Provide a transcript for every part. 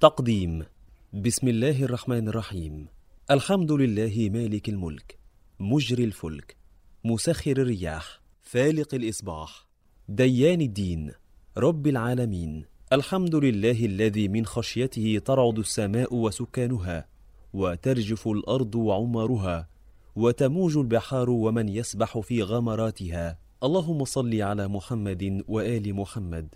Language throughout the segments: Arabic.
تقديم. بسم الله الرحمن الرحيم. الحمد لله مالك الملك، مجري الفلك، مسخر الرياح، فالق الإصباح، ديان الدين، رب العالمين. الحمد لله الذي من خشيته ترعد السماء وسكانها، وترجف الأرض وعمارها، وتموج البحار ومن يسبح في غمراتها. اللهم صل على محمد وآل محمد.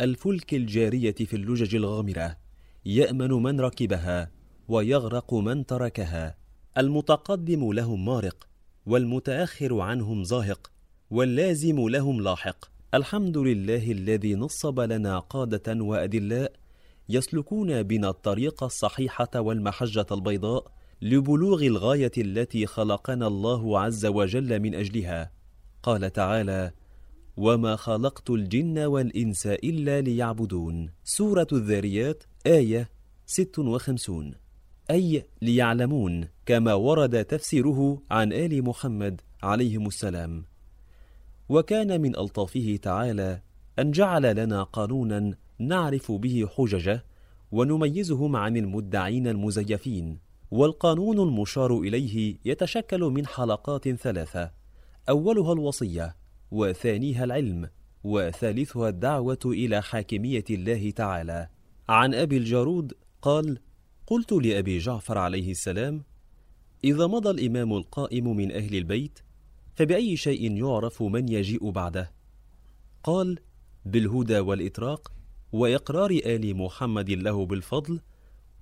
الفلك الجارية في اللجج الغامرة، يأمن من ركبها ويغرق من تركها. المتقدم لهم مارق، والمتأخر عنهم زاهق، واللازم لهم لاحق. الحمد لله الذي نصب لنا قادة وأدلاء يسلكون بنا الطريق الصحيحة والمحجة البيضاء لبلوغ الغاية التي خلقنا الله عز وجل من أجلها. قال تعالى: وما خلقت الجن والإنس إلا ليعبدون. سورة الذاريات آية 56. أي ليعلمون، كما ورد تفسيره عن آل محمد عليهم السلام. وكان من ألطافه تعالى أن جعل لنا قانونا نعرف به حججه ونميزهم عن المدعين المزيفين. والقانون المشار إليه يتشكل من حلقات ثلاثة، أولها الوصية، وثانيها العلم، وثالثها الدعوة إلى حاكمية الله تعالى. عن أبي الجارود قال: قلت لأبي جعفر عليه السلام: إذا مضى الإمام القائم من أهل البيت فبأي شيء يعرف من يجيء بعده؟ قال: بالهدى والإطراق، وإقرار آل محمد له بالفضل،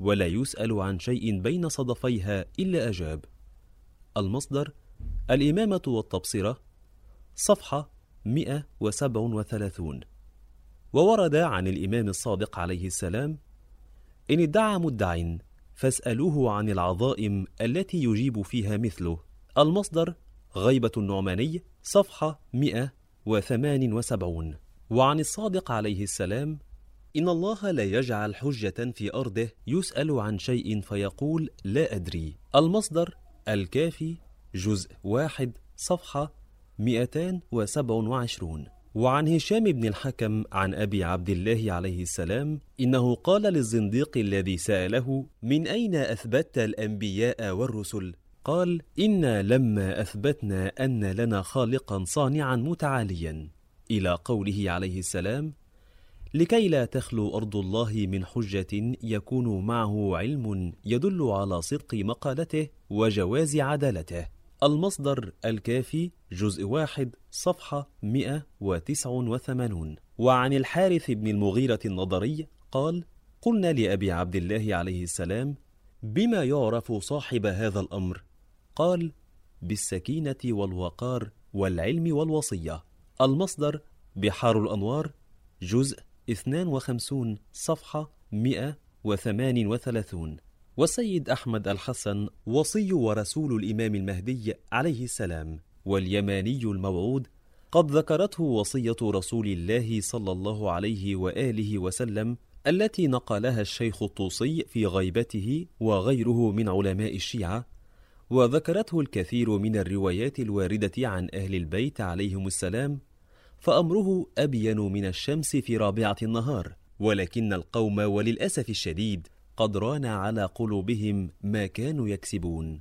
ولا يسأل عن شيء بين صدفيها إلا أجاب. المصدر: الإمامة والتبصرة، صفحة 137. وورد عن الإمام الصادق عليه السلام: إن ادعى مدع فاسألوه عن العظائم التي يجيب فيها مثله. المصدر: غيبة النعماني، صفحة 178. وعن الصادق عليه السلام: إن الله لا يجعل حجة في أرضه يسأل عن شيء فيقول لا أدري. المصدر: الكافي، جزء 1، صفحة 227. وعن هشام بن الحكم عن أبي عبد الله عليه السلام إنه قال للزنديق الذي سأله: من أين أثبتت الأنبياء والرسل؟ قال: إنا لما أثبتنا أن لنا خالقا صانعا متعاليا، إلى قوله عليه السلام: لكي لا تخلو أرض الله من حجة يكون معه علم يدل على صدق مقالته وجواز عدالته. المصدر: الكافي، جزء 1، صفحة 189. وعن الحارث بن المغيرة النضري قال: قلنا لأبي عبد الله عليه السلام: بما يعرف صاحب هذا الأمر؟ قال: بالسكينة والوقار والعلم والوصية. المصدر: بحار الأنوار، جزء 52، صفحة 138. والسيد أحمد الحسن وصي ورسول الإمام المهدي عليه السلام واليماني الموعود، قد ذكرته وصية رسول الله صلى الله عليه وآله وسلم التي نقلها الشيخ الطوسي في غيبته وغيره من علماء الشيعة، وذكرته الكثير من الروايات الواردة عن أهل البيت عليهم السلام، فأمره أبين من الشمس في رابعة النهار، ولكن القوم وللأسف الشديد قد ران على قلوبهم ما كانوا يكسبون.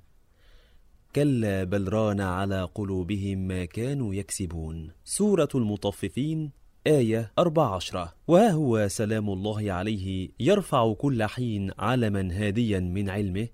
كلا بل ران على قلوبهم ما كانوا يكسبون. سورة المطففين آية 14. وها هو سلام الله عليه يرفع كل حين علما هاديا من علمه،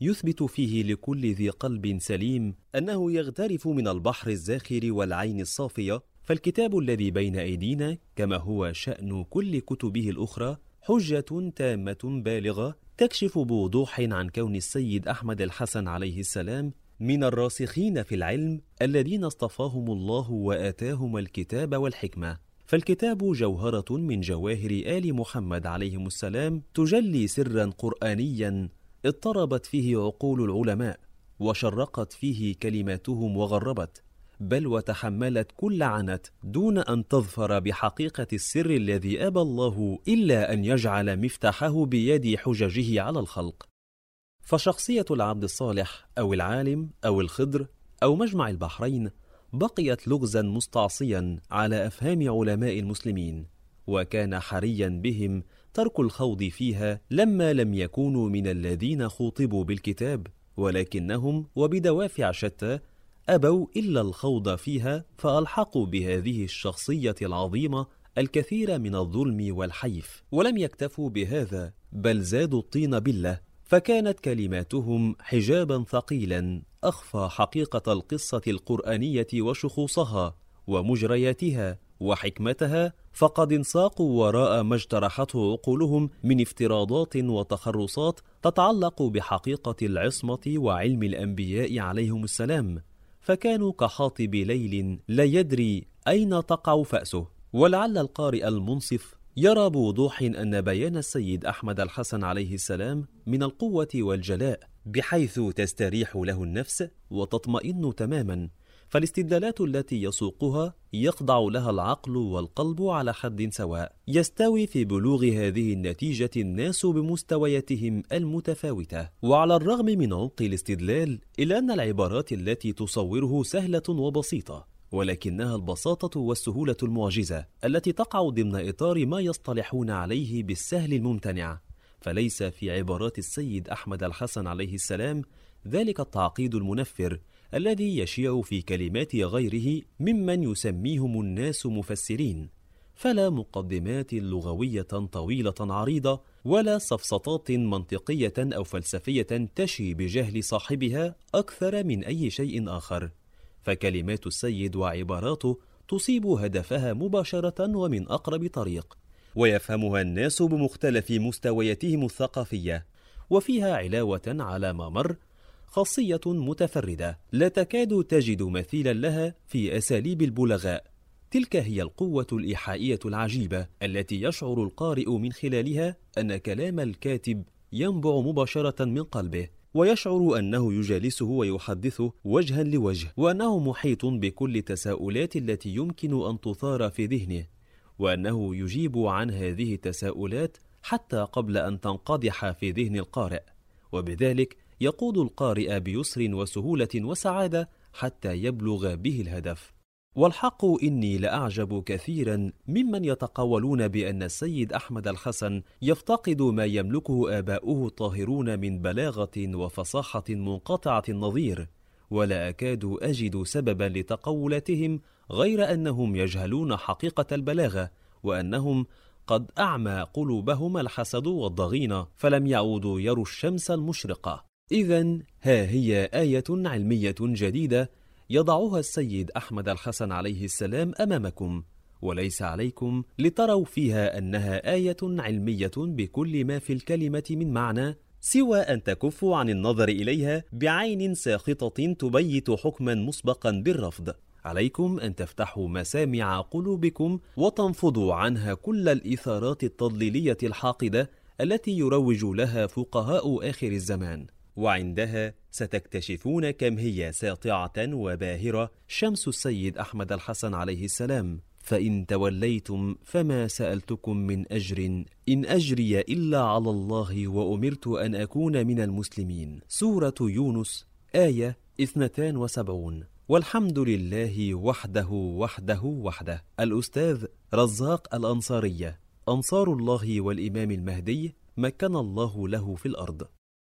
يثبت فيه لكل ذي قلب سليم أنه يغترف من البحر الزاخر والعين الصافية. فالكتاب الذي بين أيدينا، كما هو شأن كل كتبه الأخرى، حجة تامة بالغة تكشف بوضوح عن كون السيد أحمد الحسن عليه السلام من الراسخين في العلم الذين اصطفاهم الله وآتاهم الكتاب والحكمة. فالكتاب جوهرة من جواهر آل محمد عليهم السلام، تجلي سرا قرآنيا اضطربت فيه عقول العلماء، وشرقت فيه كلماتهم وغربت، بل وتحملت كل عنت دون أن تظفر بحقيقة السر الذي أبى الله إلا أن يجعل مفتاحه بيد حججه على الخلق. فشخصية العبد الصالح أو العالم أو الخضر أو مجمع البحرين بقيت لغزا مستعصيا على أفهام علماء المسلمين، وكان حريا بهم ترك الخوض فيها لما لم يكونوا من الذين خوطبوا بالكتاب، ولكنهم وبدوافع شتى أبوا إلا الخوض فيها فألحقوا بهذه الشخصية العظيمة الكثير من الظلم والحيف. ولم يكتفوا بهذا بل زادوا الطين بلة، فكانت كلماتهم حجابا ثقيلا أخفى حقيقة القصة القرآنية وشخوصها ومجرياتها وحكمتها، فقد انساقوا وراء ما اجترحته عقولهم من افتراضات وتخرصات تتعلق بحقيقة العصمة وعلم الأنبياء عليهم السلام، فكانوا كحاطب ليل لا يدري أين تقع فأسه. ولعل القارئ المنصف يرى بوضوح أن بيان السيد أحمد الحسن عليه السلام من القوة والجلاء، بحيث تستريح له النفس وتطمئن تماما، فالاستدلالات التي يسوقها يخضع لها العقل والقلب على حد سواء. يستوي في بلوغ هذه النتيجة الناس بمستوياتهم المتفاوتة. وعلى الرغم من عمق الاستدلال، إلا أن العبارات التي تصوره سهلة وبسيطة، ولكنها البساطة والسهولة المعجزة التي تقع ضمن إطار ما يصطلحون عليه بالسهل الممتنع. فليس في عبارات السيد أحمد الحسن عليه السلام ذلك التعقيد المنفر الذي يشيع في كلمات غيره ممن يسميهم الناس مفسرين، فلا مقدمات لغوية طويلة عريضة، ولا سفسطات منطقية أو فلسفية تشي بجهل صاحبها أكثر من أي شيء آخر. فكلمات السيد وعباراته تصيب هدفها مباشرة ومن أقرب طريق، ويفهمها الناس بمختلف مستوياتهم الثقافية، وفيها علاوة على ما مر خاصية متفردة لا تكاد تجد مثيلا لها في أساليب البلغاء. تلك هي القوة الإيحائية العجيبة التي يشعر القارئ من خلالها أن كلام الكاتب ينبع مباشرة من قلبه، ويشعر أنه يجالسه ويحدثه وجها لوجه، وأنه محيط بكل التساؤلات التي يمكن أن تثار في ذهنه، وأنه يجيب عن هذه التساؤلات حتى قبل أن تنقدح في ذهن القارئ، وبذلك يقود القارئ بيسر وسهولة وسعادة حتى يبلغ به الهدف. والحق إني لأعجب كثيرا ممن يتقولون بأن السيد أحمد الحسن يفتقد ما يملكه آباؤه الطاهرون من بلاغة وفصاحة منقطعة النظير، ولا أكاد أجد سببا لتقولاتهم غير أنهم يجهلون حقيقة البلاغة، وأنهم قد أعمى قلوبهم الحسد والضغينة فلم يعودوا يروا الشمس المشرقة. إذن ها هي آية علمية جديدة يضعها السيد أحمد الحسن عليه السلام أمامكم، وليس عليكم لتروا فيها أنها آية علمية بكل ما في الكلمة من معنى، سوى أن تكفوا عن النظر إليها بعين ساخطة تبيت حكما مسبقا بالرفض. عليكم أن تفتحوا مسامع قلوبكم وتنفضوا عنها كل الإثارات التضليلية الحاقدة التي يروج لها فقهاء آخر الزمان، وعندها ستكتشفون كم هي ساطعة وباهرة شمس السيد أحمد الحسن عليه السلام. فإن توليتم فما سألتكم من أجر إن أجري إلا على الله وأمرت أن أكون من المسلمين. سورة يونس آية 72. والحمد لله وحده وحده وحده. الأستاذ رزاق الأنصاري، أنصار الله والإمام المهدي، مكن الله له في الأرض.